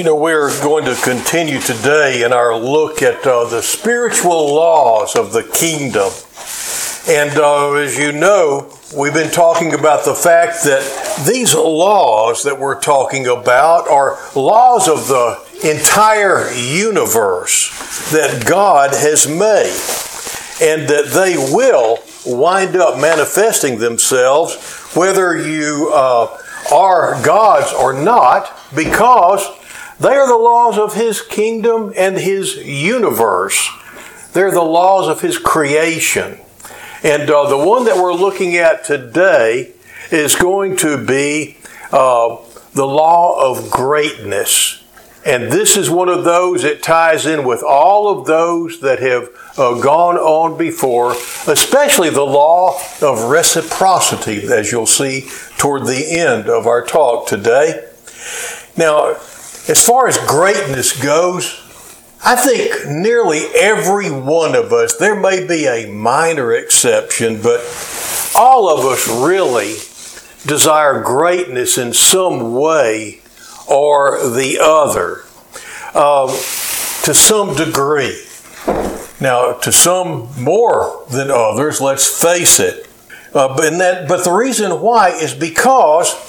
You know, we're going to continue today in our look at the spiritual laws of the kingdom. And as you know, we've been talking about the fact that these laws that we're talking about are laws of the entire universe that God has made, and that they will wind up manifesting themselves whether you are God's or not, because they are the laws of His kingdom and His universe. They're the laws of His creation. And the one that we're looking at today is going to be the law of greatness. And this is one of those that ties in with all of those that have gone on before, especially the law of reciprocity, as you'll see toward the end of our talk today. Now, as far as greatness goes, I think nearly every one of us, there may be a minor exception, but all of us really desire greatness in some way or the other, to some degree. Now, to some more than others, let's face it. But the reason why is because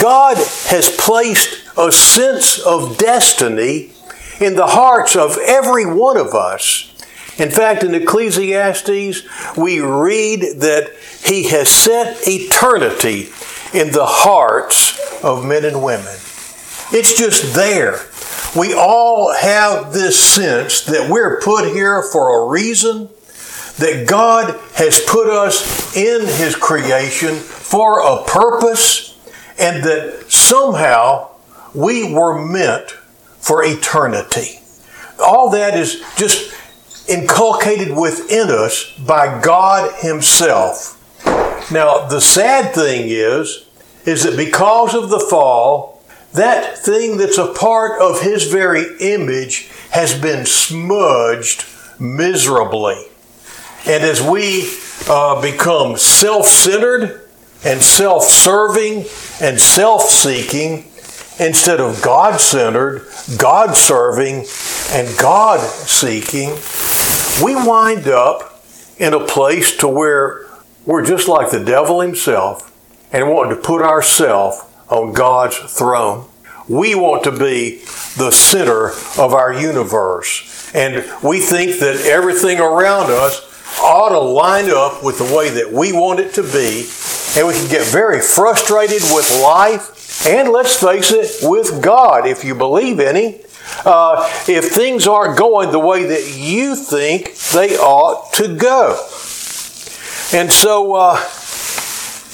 God has placed a sense of destiny in the hearts of every one of us. In fact, in Ecclesiastes, we read that He has set eternity in the hearts of men and women. It's just there. We all have this sense that we're put here for a reason, that God has put us in His creation for a purpose, and that somehow we were meant for eternity. All that is just inculcated within us by God Himself. Now, the sad thing is that because of the fall, that thing that's a part of His very image has been smudged miserably. And as we become self-centered and self-serving and self-seeking, instead of God-centered, God-serving, and God-seeking, we wind up in a place to where we're just like the devil himself and want to put ourselves on God's throne. We want to be the center of our universe, and we think that everything around us ought to line up with the way that we want it to be, and we can get very frustrated with life. And let's face it, with God, if you believe any, if things aren't going the way that you think they ought to go. And so,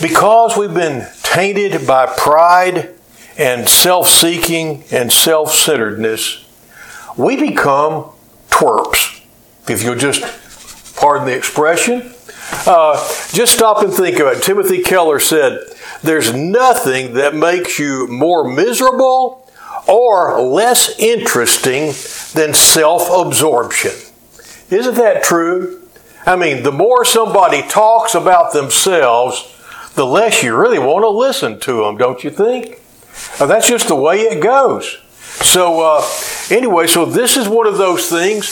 because we've been tainted by pride and self-seeking and self-centeredness, we become twerps. If you'll just pardon the expression. Just stop and think about it. Timothy Keller said, "There's nothing that makes you more miserable or less interesting than self-absorption." Isn't that true? I mean, the more somebody talks about themselves, the less you really want to listen to them, don't you think? That's just the way it goes. So anyway, so this is one of those things,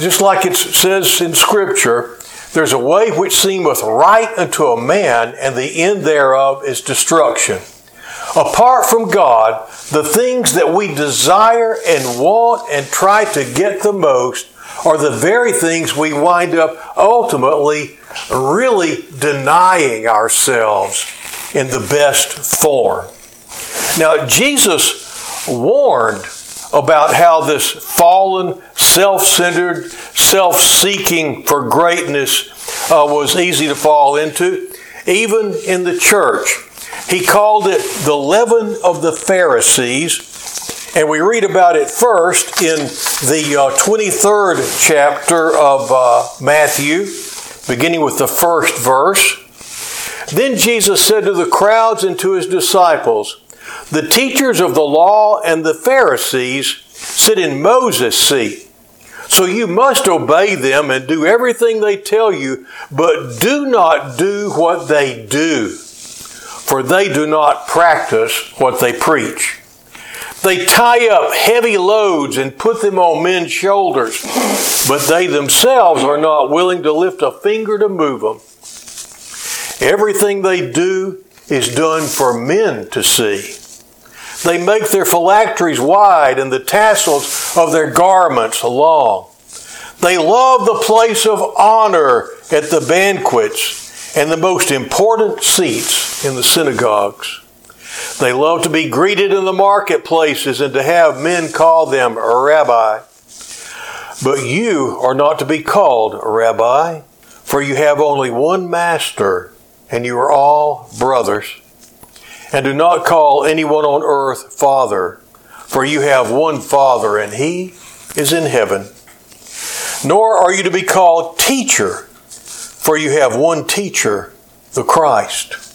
just like it says in Scripture, "There's a way which seemeth right unto a man, and the end thereof is destruction." Apart from God, the things that we desire and want and try to get the most are the very things we wind up ultimately really denying ourselves in the best form. Now, Jesus warned about how this fallen, self-centered, self-seeking for greatness was easy to fall into, even in the church. He called it the leaven of the Pharisees, and we read about it first in the 23rd chapter of Matthew, beginning with the first verse. "Then Jesus said to the crowds and to His disciples, 'The teachers of the law and the Pharisees sit in Moses' seat. So you must obey them and do everything they tell you, but do not do what they do, for they do not practice what they preach. They tie up heavy loads and put them on men's shoulders, but they themselves are not willing to lift a finger to move them. Everything they do is done for men to see. They make their phylacteries wide and the tassels of their garments long. They love the place of honor at the banquets and the most important seats in the synagogues. They love to be greeted in the marketplaces and to have men call them Rabbi. But you are not to be called Rabbi, for you have only one master, and you are all brothers. And do not call anyone on earth Father, for you have one Father, and He is in heaven. Nor are you to be called Teacher, for you have one Teacher, the Christ.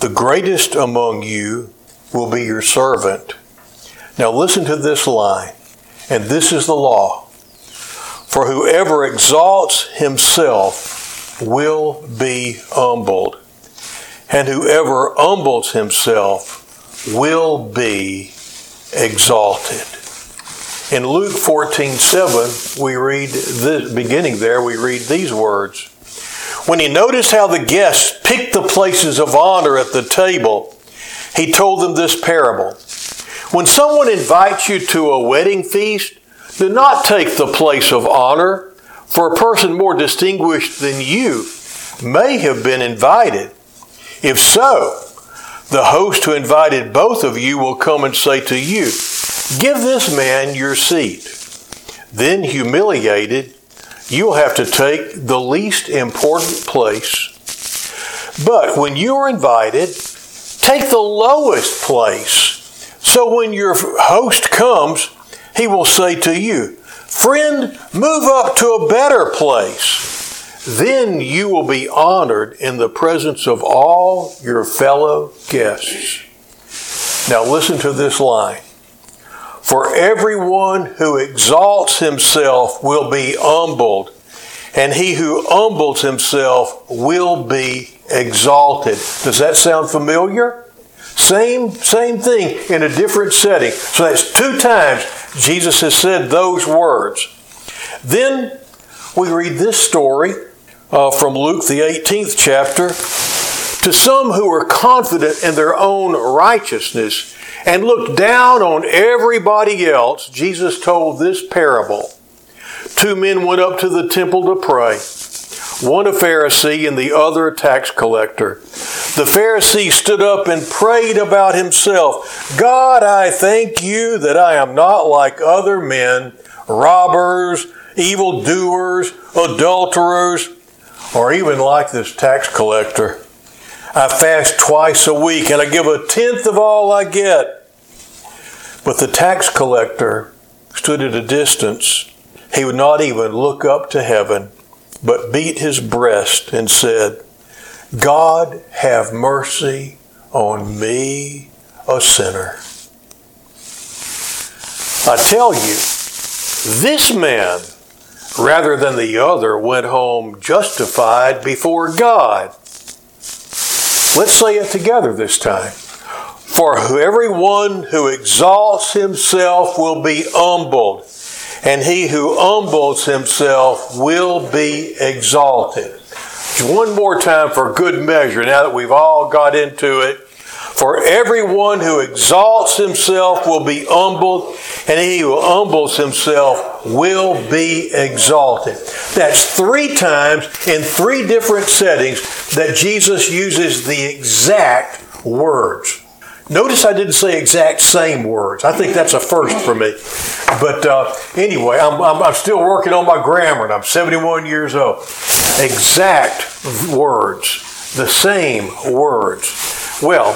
The greatest among you will be your servant. Now listen to this line, and this is the law. For whoever exalts himself will be humbled, and whoever humbles himself will be exalted. In Luke 14:7, we read this, beginning there, we read these words. When he noticed how the guests picked the places of honor at the table, he told them this parable. When someone invites you to a wedding feast, do not take the place of honor, for a person more distinguished than you may have been invited. If so, the host who invited both of you will come and say to you, give this man your seat. Then humiliated, you will have to take the least important place. But when you are invited, take the lowest place. So when your host comes, he will say to you, friend, move up to a better place. Then you will be honored in the presence of all your fellow guests. Now listen to this line. For everyone who exalts himself will be humbled, and he who humbles himself will be exalted. Does that sound familiar? Same thing in a different setting. So that's two times Jesus has said those words. Then we read this story from Luke, the 18th chapter. To some who were confident in their own righteousness and looked down on everybody else, Jesus told this parable. Two men went up to the temple to pray, one a Pharisee and the other a tax collector. The Pharisee stood up and prayed about himself, God, I thank you that I am not like other men, robbers, evildoers, adulterers, or even like this tax collector. I fast twice a week and I give a tenth of all I get. But the tax collector stood at a distance. He would not even look up to heaven, but beat his breast and said, God, have mercy on me, a sinner. I tell you, this man, rather than the other, went home justified before God. Let's say it together this time. For everyone who exalts himself will be humbled, and he who humbles himself will be exalted. One more time for good measure, now that we've all got into it. For everyone who exalts himself will be humbled, and he who humbles himself will be exalted. That's three times in three different settings that Jesus uses the exact words. Notice I didn't say exact same words. I think that's a first for me. But anyway, I'm still working on my grammar, and I'm 71 years old. Exact words, the same words. Well,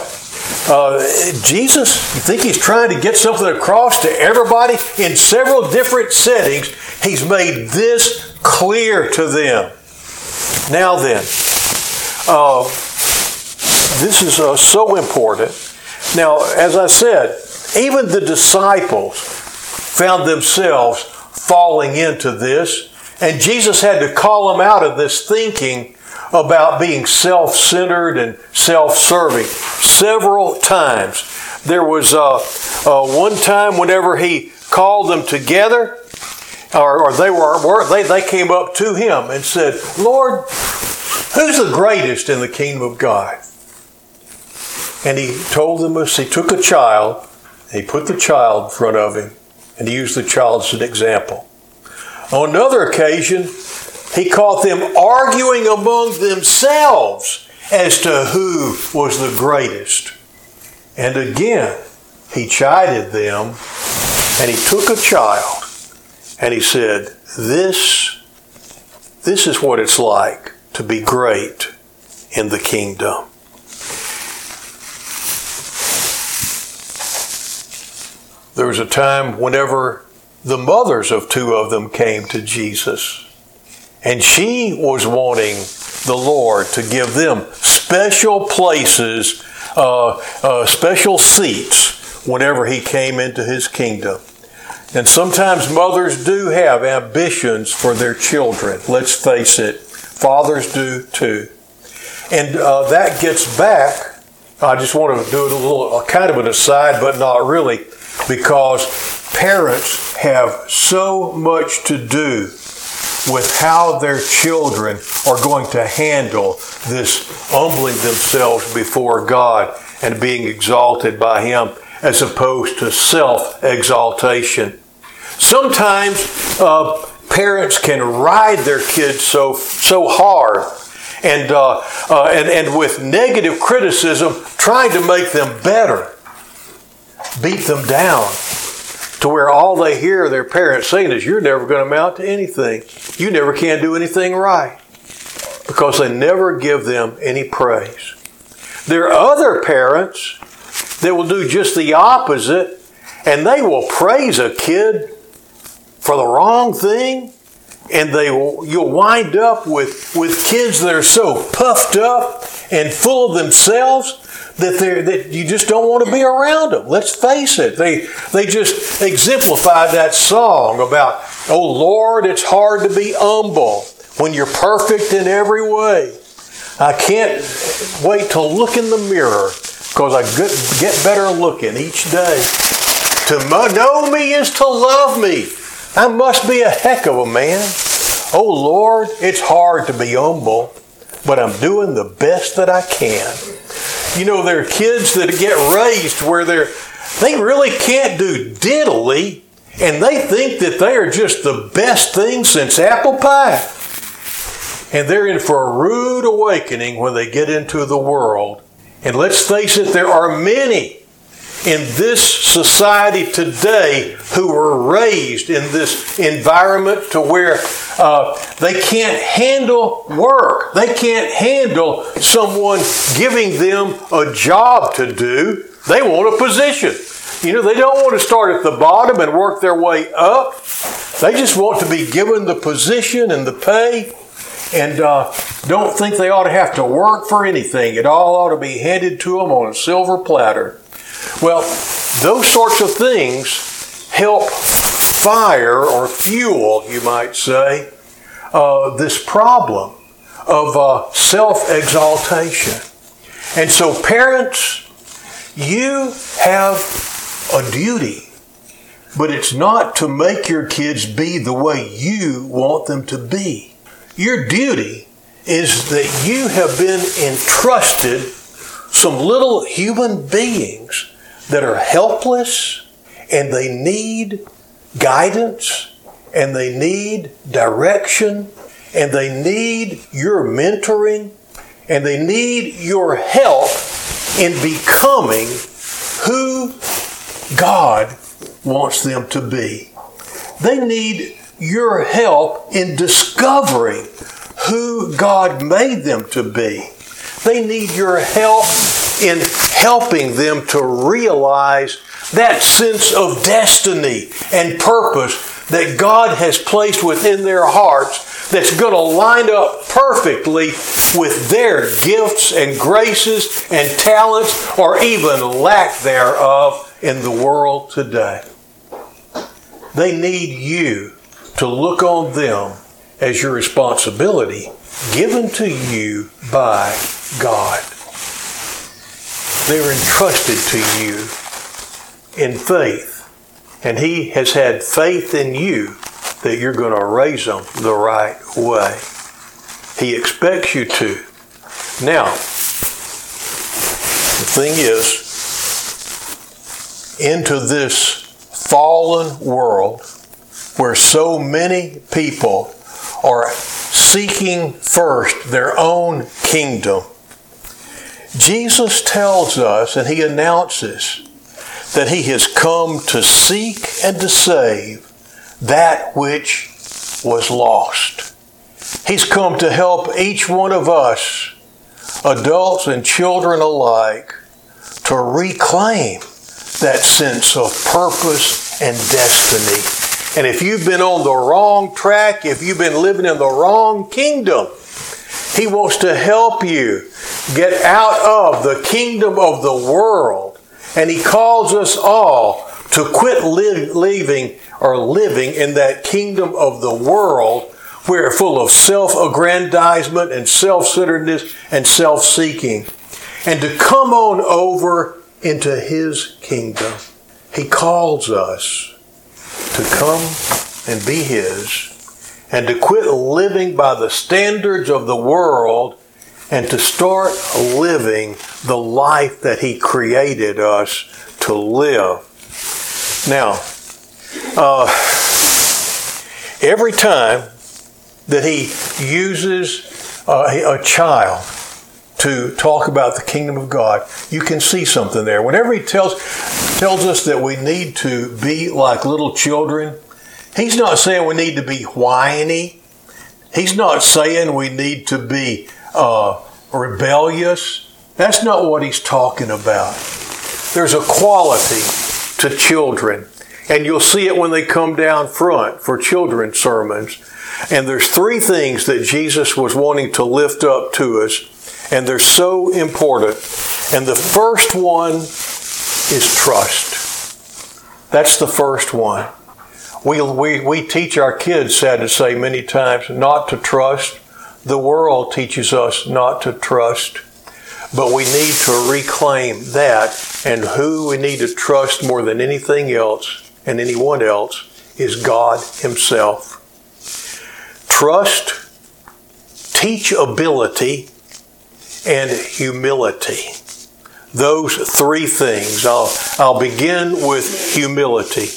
Jesus, you think he's trying to get something across to everybody? In several different settings, he's made this clear to them. Now then, this is so important. Now, as I said, even the disciples found themselves falling into this, and Jesus had to call them out of this thinking about being self-centered and self-serving several times. There was one time whenever he called them together, or they were at work, they came up to him and said, "Lord, who's the greatest in the kingdom of God?" And he told them this. He took a child, and he put the child in front of him, and he used the child as an example. On another occasion, he caught them arguing among themselves as to who was the greatest. And again, he chided them, and he took a child, and he said, this is what it's like to be great in the kingdom. There was a time whenever the mothers of two of them came to Jesus, and she was wanting the Lord to give them special places, special seats whenever he came into his kingdom. And sometimes mothers do have ambitions for their children. Let's face it, fathers do too. And that gets back. I just want to do it a kind of an aside, but not really, because parents have so much to do with how their children are going to handle this humbling themselves before God and being exalted by Him, as opposed to self-exaltation. Sometimes parents can ride their kids so hard and with negative criticism, trying to make them better, beat them down, to where all they hear their parents saying is, "You're never going to amount to anything. You never can do anything right," because they never give them any praise. There are other parents that will do just the opposite, and they will praise a kid for the wrong thing, and you'll wind up with kids that are so puffed up and full of themselves that you just don't want to be around them. Let's face it. They just exemplify that song about, "Oh Lord, it's hard to be humble when you're perfect in every way. I can't wait to look in the mirror because I get better looking each day. To know me is to love me. I must be a heck of a man. Oh Lord, it's hard to be humble, but I'm doing the best that I can." You know, there are kids that get raised where they really can't do diddly, and they think that they are just the best thing since apple pie. And they're in for a rude awakening when they get into the world. And let's face it, there are many in this society today who were raised in this environment to where they can't handle work. They can't handle someone giving them a job to do. They want a position. You know, they don't want to start at the bottom and work their way up. They just want to be given the position and the pay, and don't think they ought to have to work for anything. It all ought to be handed to them on a silver platter. Well, those sorts of things help fire or fuel, you might say, this problem of self-exaltation. And so parents, you have a duty, but it's not to make your kids be the way you want them to be. Your duty is that you have been entrusted some little human beings that are helpless, and they need guidance, and they need direction, and they need your mentoring, and they need your help in becoming who God wants them to be. They need your help in discovering who God made them to be. They need your help in helping them to realize that sense of destiny and purpose that God has placed within their hearts, that's going to line up perfectly with their gifts and graces and talents, or even lack thereof, in the world today. They need you to look on them as your responsibility given to you by God. They're entrusted to you in faith. And He has had faith in you that you're going to raise them the right way. He expects you to. Now, the thing is, into this fallen world where so many people are seeking first their own kingdom, Jesus tells us and He announces that He has come to seek and to save that which was lost. He's come to help each one of us, adults and children alike, to reclaim that sense of purpose and destiny. And if you've been on the wrong track, if you've been living in the wrong kingdom, He wants to help you get out of the kingdom of the world. And He calls us all to quit living in that kingdom of the world where it's full of self-aggrandizement and self-centeredness and self-seeking, and to come on over into His kingdom. He calls us to come and be His and to quit living by the standards of the world and to start living the life that He created us to live. Now, every time that He uses a child to talk about the kingdom of God, you can see something there. Whenever He tells us that we need to be like little children, He's not saying we need to be whiny. He's not saying we need to be rebellious. That's not what He's talking about. There's a quality to children, and you'll see it when they come down front for children's sermons. And there's three things that Jesus was wanting to lift up to us, and they're so important. And the first one is trust. That's the first one. We teach our kids, sad to say, many times not to trust. The world teaches us not to trust, but we need to reclaim that, and who we need to trust more than anything else and anyone else is God Himself. Trust, teachability, and humility. Those three things. I'll begin with humility.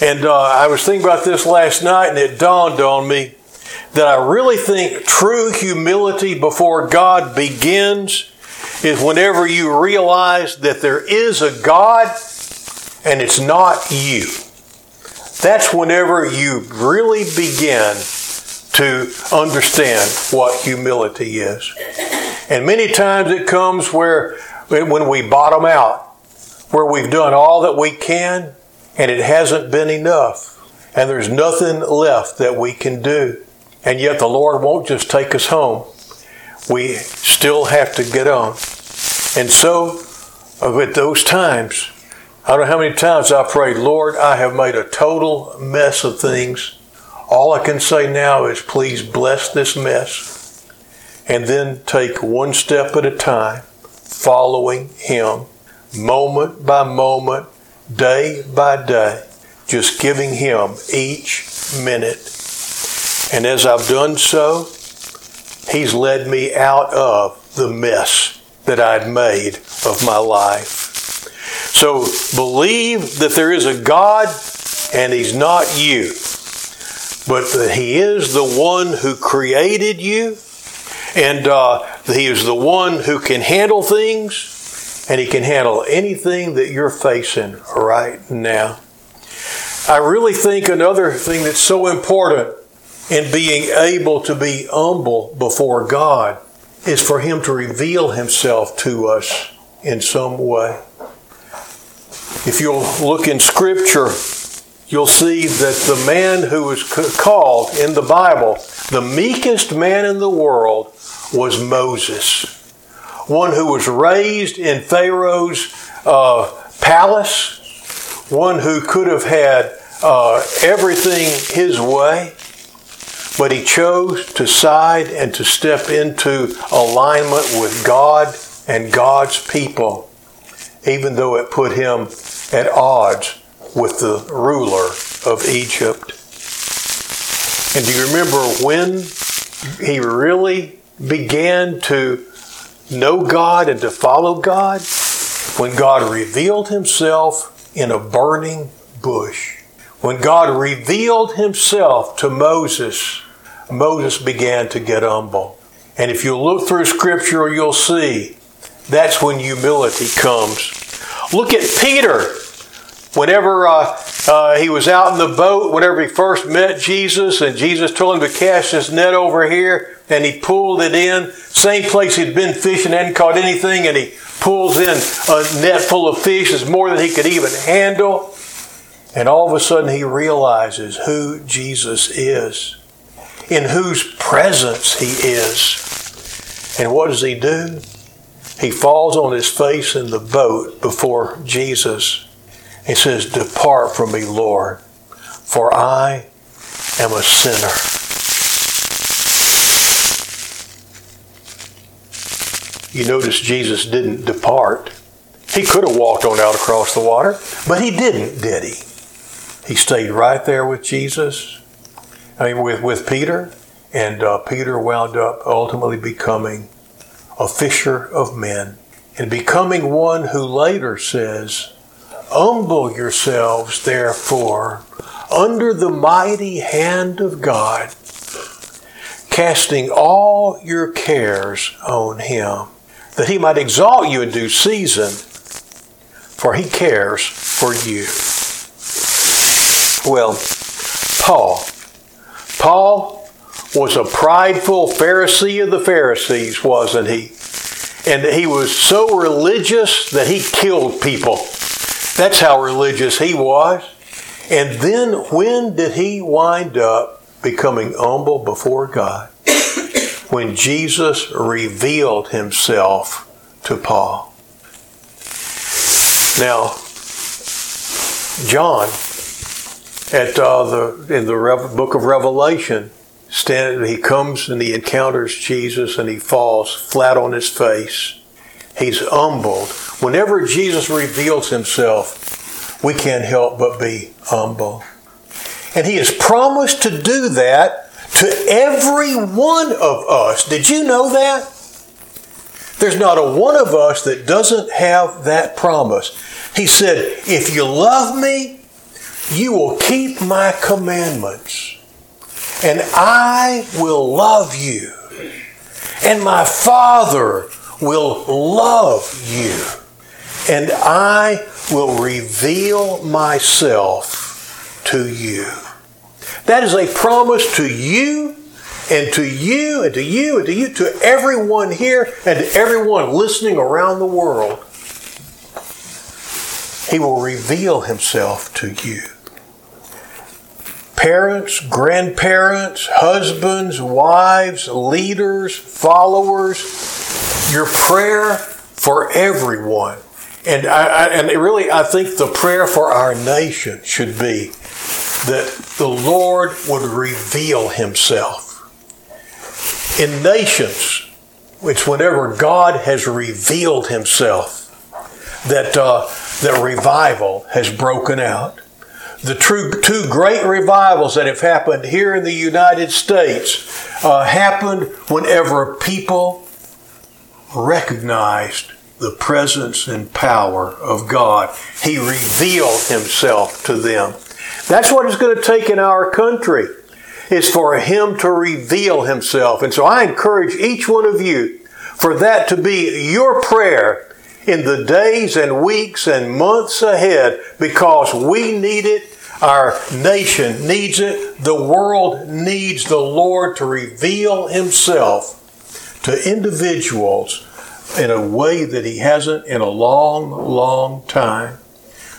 And I was thinking about this last night, and it dawned on me that I really think true humility before God begins is whenever you realize that there is a God and it's not you. That's whenever you really begin to understand what humility is. And many times it comes when we bottom out, where we've done all that we can and it hasn't been enough, and there's nothing left that we can do. And yet the Lord won't just take us home. We still have to get on. And so, at those times, I don't know how many times I prayed, Lord, I have made a total mess of things. All I can say now is, please bless this mess. And then take one step at a time, following Him, moment by moment, day by day, just giving Him each minute. And as I've done so, He's led me out of the mess that I'd made of my life. So believe that there is a God and He's not you, but that He is the one who created you, and He is the one who can handle things, and He can handle anything that you're facing right now. I really think another thing that's so important in being able to be humble before God is for Him to reveal Himself to us in some way. If you'll look in Scripture, you'll see that the man who was called in the Bible the meekest man in the world was Moses, one who was raised in Pharaoh's palace, one who could have had everything his way, but he chose to side and to step into alignment with God and God's people, even though it put him at odds with the ruler of Egypt. And do you remember when he really began to know God and to follow God? When God revealed himself in a burning bush. When God revealed himself to Moses, Moses began to get humble. And if you look through Scripture, you'll see that's when humility comes. Look at Peter. Whenever he was out in the boat, whenever he first met Jesus, and Jesus told him to cast his net over here, and he pulled it in. Same place he'd been fishing, hadn't caught anything, and he pulls in a net full of fish. It's more than he could even handle. And all of a sudden he realizes who Jesus is, in whose presence he is. And what does he do? He falls on his face in the boat before Jesus. He says, "Depart from me, Lord, for I am a sinner." You notice Jesus didn't depart. He could have walked on out across the water, but he didn't, did he? He stayed right there with Jesus, with Peter, and Peter wound up ultimately becoming a fisher of men and becoming one who later says, "Humble yourselves, therefore, under the mighty hand of God, casting all your cares on him, that he might exalt you in due season, for he cares for you." Well, Paul was a prideful Pharisee of the Pharisees, wasn't he? And he was so religious that he killed people. That's how religious he was. And then when did he wind up becoming humble before God? When Jesus revealed himself to Paul. Now, John, in the book of Revelation, he comes and he encounters Jesus and he falls flat on his face. He's humbled. Whenever Jesus reveals himself, we can't help but be humble. And he has promised to do that to every one of us. Did you know that? There's not a one of us that doesn't have that promise. He said, "If you love me, you will keep my commandments, and I will love you, and my Father will love you, and I will reveal myself to you." That is a promise to you, and to you, and to you, and to you, to everyone here, and to everyone listening around the world. He will reveal himself to you. Parents, grandparents, husbands, wives, leaders, followers, your prayer for everyone. And I think the prayer for our nation should be that the Lord would reveal himself. In nations, it's whenever God has revealed himself that revival has broken out. The two great revivals that have happened here in the United States happened whenever people recognized the presence and power of God. He revealed himself to them. That's what it's going to take in our country, is for him to reveal himself. And so I encourage each one of you for that to be your prayer in the days and weeks and months ahead, because we need it, our nation needs it, the world needs the Lord to reveal himself to individuals in a way that he hasn't in a long, long time.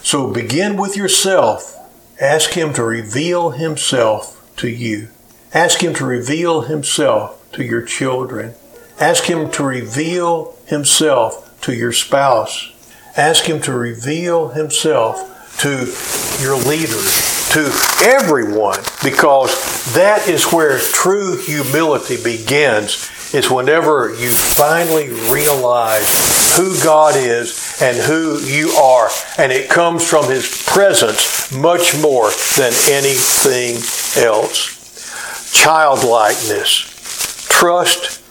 So begin with yourself. Ask him to reveal himself to you. Ask him to reveal himself to your children. Ask him to reveal himself to your spouse. Ask him to reveal himself to your leaders, to everyone, because that is where true humility begins, It's whenever you finally realize who God is and who you are. And it comes from His presence much more than anything else. Childlikeness, trust,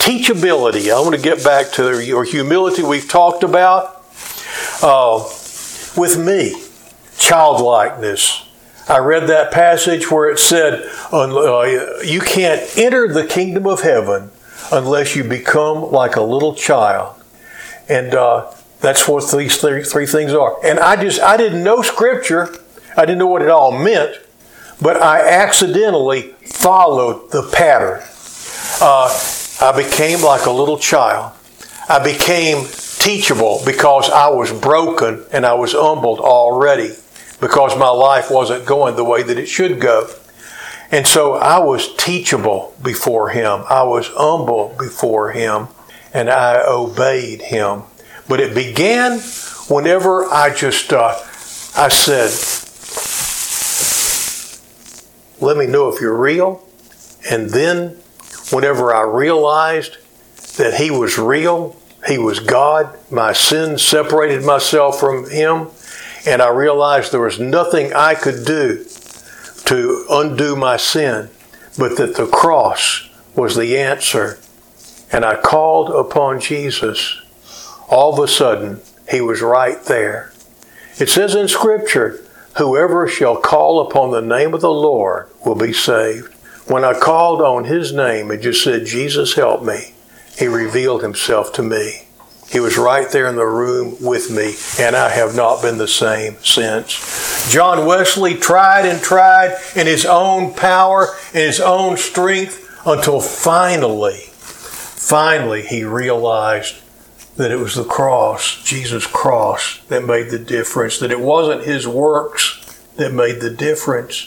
teachability. I want to get back to your humility we've talked about. With me, childlikeness. I read that passage where it said, you can't enter the kingdom of heaven unless you become like a little child. And that's what these three things are. And I didn't know Scripture. I didn't know what it all meant. But I accidentally followed the pattern. I became like a little child. I became teachable because I was broken and I was humbled already, because my life wasn't going the way that it should go. And so I was teachable before Him. I was humble before Him, and I obeyed Him. But it began whenever I said, let me know if you're real. And then whenever I realized that He was real, He was God, my sin separated myself from Him, and I realized there was nothing I could do to undo my sin, but that the cross was the answer. And I called upon Jesus. All of a sudden, He was right there. It says in Scripture, whoever shall call upon the name of the Lord will be saved. When I called on His name and just said, Jesus, help me, He revealed Himself to me. He was right there in the room with me, and I have not been the same since. John Wesley tried in his own power, in his own strength, until finally he realized that it was the cross, Jesus' cross, that made the difference, that it wasn't his works that made the difference.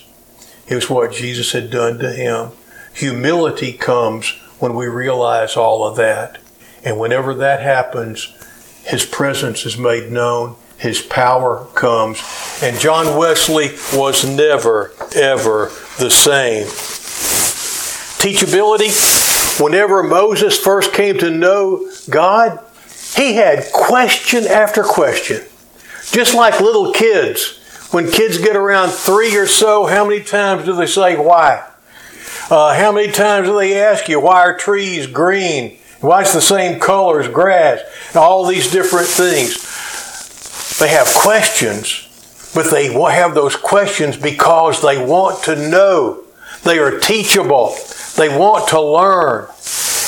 It was what Jesus had done to him. Humility comes when we realize all of that. And whenever that happens, His presence is made known. His power comes. And John Wesley was never, ever the same. Teachability. Whenever Moses first came to know God, he had question after question. Just like little kids. When kids get around 3 or so, how many times do they say why? How many times do they ask you, why are trees green? Why it's the same color as grass? And all these different things. They have questions, but they have those questions because they want to know. They are teachable. They want to learn.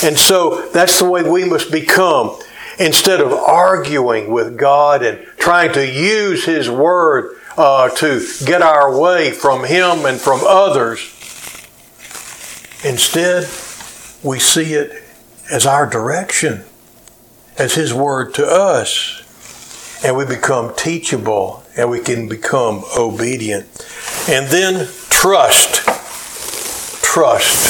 And so that's the way we must become. Instead of arguing with God and trying to use His Word to get our way from Him and from others, instead we see it as our direction, as His Word to us. And we become teachable, and we can become obedient. And then trust. Trust.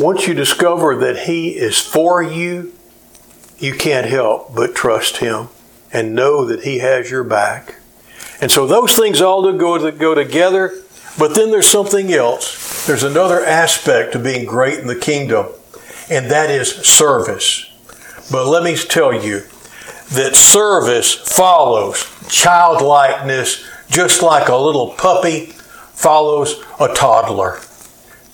Once you discover that He is for you, you can't help but trust Him and know that He has your back. And so those things all do go together. But then there's something else. There's another aspect to being great in the kingdom. And that is service. But let me tell you that service follows childlikeness, just like a little puppy follows a toddler.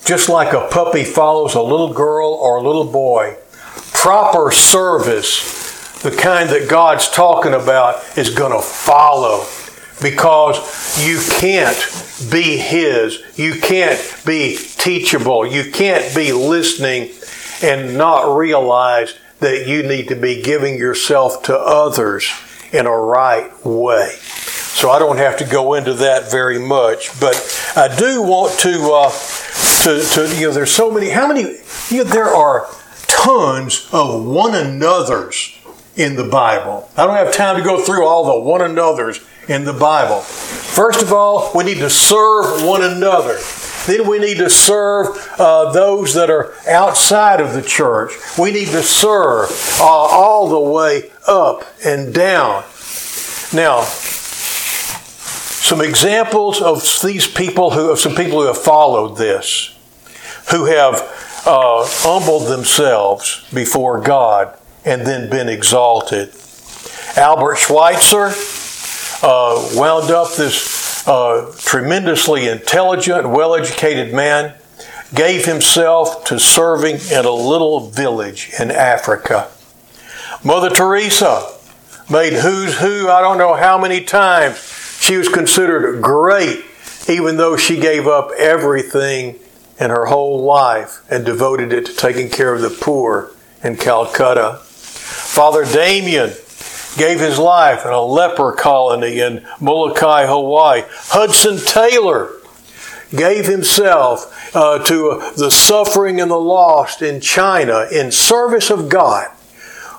Just like a puppy follows a little girl or a little boy. Proper service, the kind that God's talking about, is going to follow. Because you can't be His. You can't be teachable. You can't be listening and not realize that you need to be giving yourself to others in a right way. So I don't have to go into that very much, but I do want to there's so many. There are tons of one another's in the Bible. I don't have time to go through all the one another's in the Bible. First of all, we need to serve one another. Then we need to serve those that are outside of the church. We need to serve all the way up and down. Now, some examples of some people who have followed this, who have humbled themselves before God and then been exalted. Albert Schweitzer wound up this tremendously intelligent, well-educated man, gave himself to serving in a little village in Africa. Mother Teresa made who's who, I don't know how many times. She was considered great, even though she gave up everything in her whole life and devoted it to taking care of the poor in Calcutta. Father Damien gave his life in a leper colony in Molokai, Hawaii. Hudson Taylor gave himself to the suffering and the lost in China in service of God.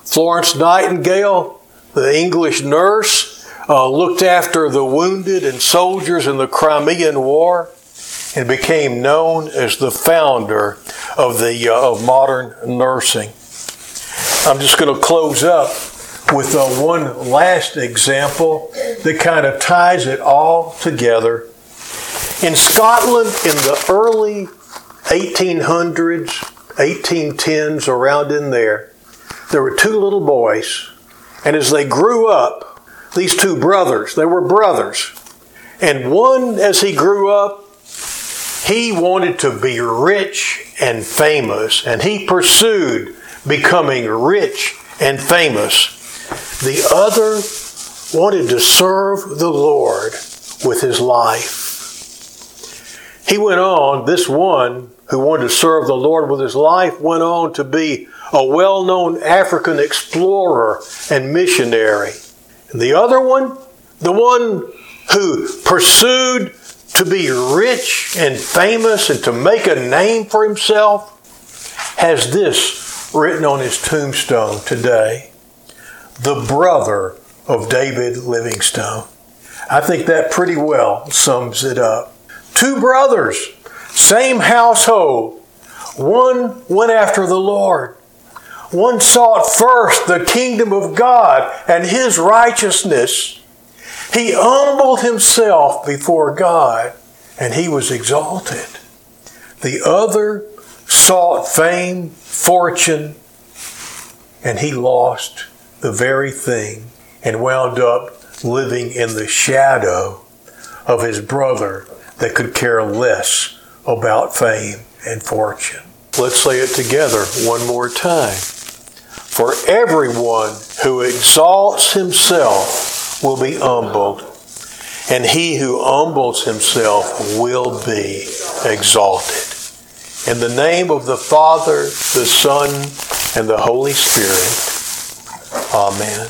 Florence Nightingale, the English nurse, looked after the wounded and soldiers in the Crimean War and became known as the founder of modern nursing. I'm just going to close up with one last example that kind of ties it all together. In Scotland in the early 1800s, 1810s, around in there were two little boys, and as they grew up, these two brothers, they were brothers, and one, as he grew up, he wanted to be rich and famous, and he pursued becoming rich and famous. The other wanted to serve the Lord with his life. He went on, this one who wanted to serve the Lord with his life went on to be a well-known African explorer and missionary. And the other one, the one who pursued to be rich and famous and to make a name for himself, has this written on his tombstone today: the brother of David Livingstone. I think that pretty well sums it up. Two brothers, same household. One went after the Lord. One sought first the kingdom of God and His righteousness. He humbled himself before God and he was exalted. The other sought fame, fortune, and he lost the very thing and wound up living in the shadow of his brother that could care less about fame and fortune. Let's say it together one more time. For everyone who exalts himself will be humbled, and he who humbles himself will be exalted. In the name of the Father, the Son, and the Holy Spirit. Amen.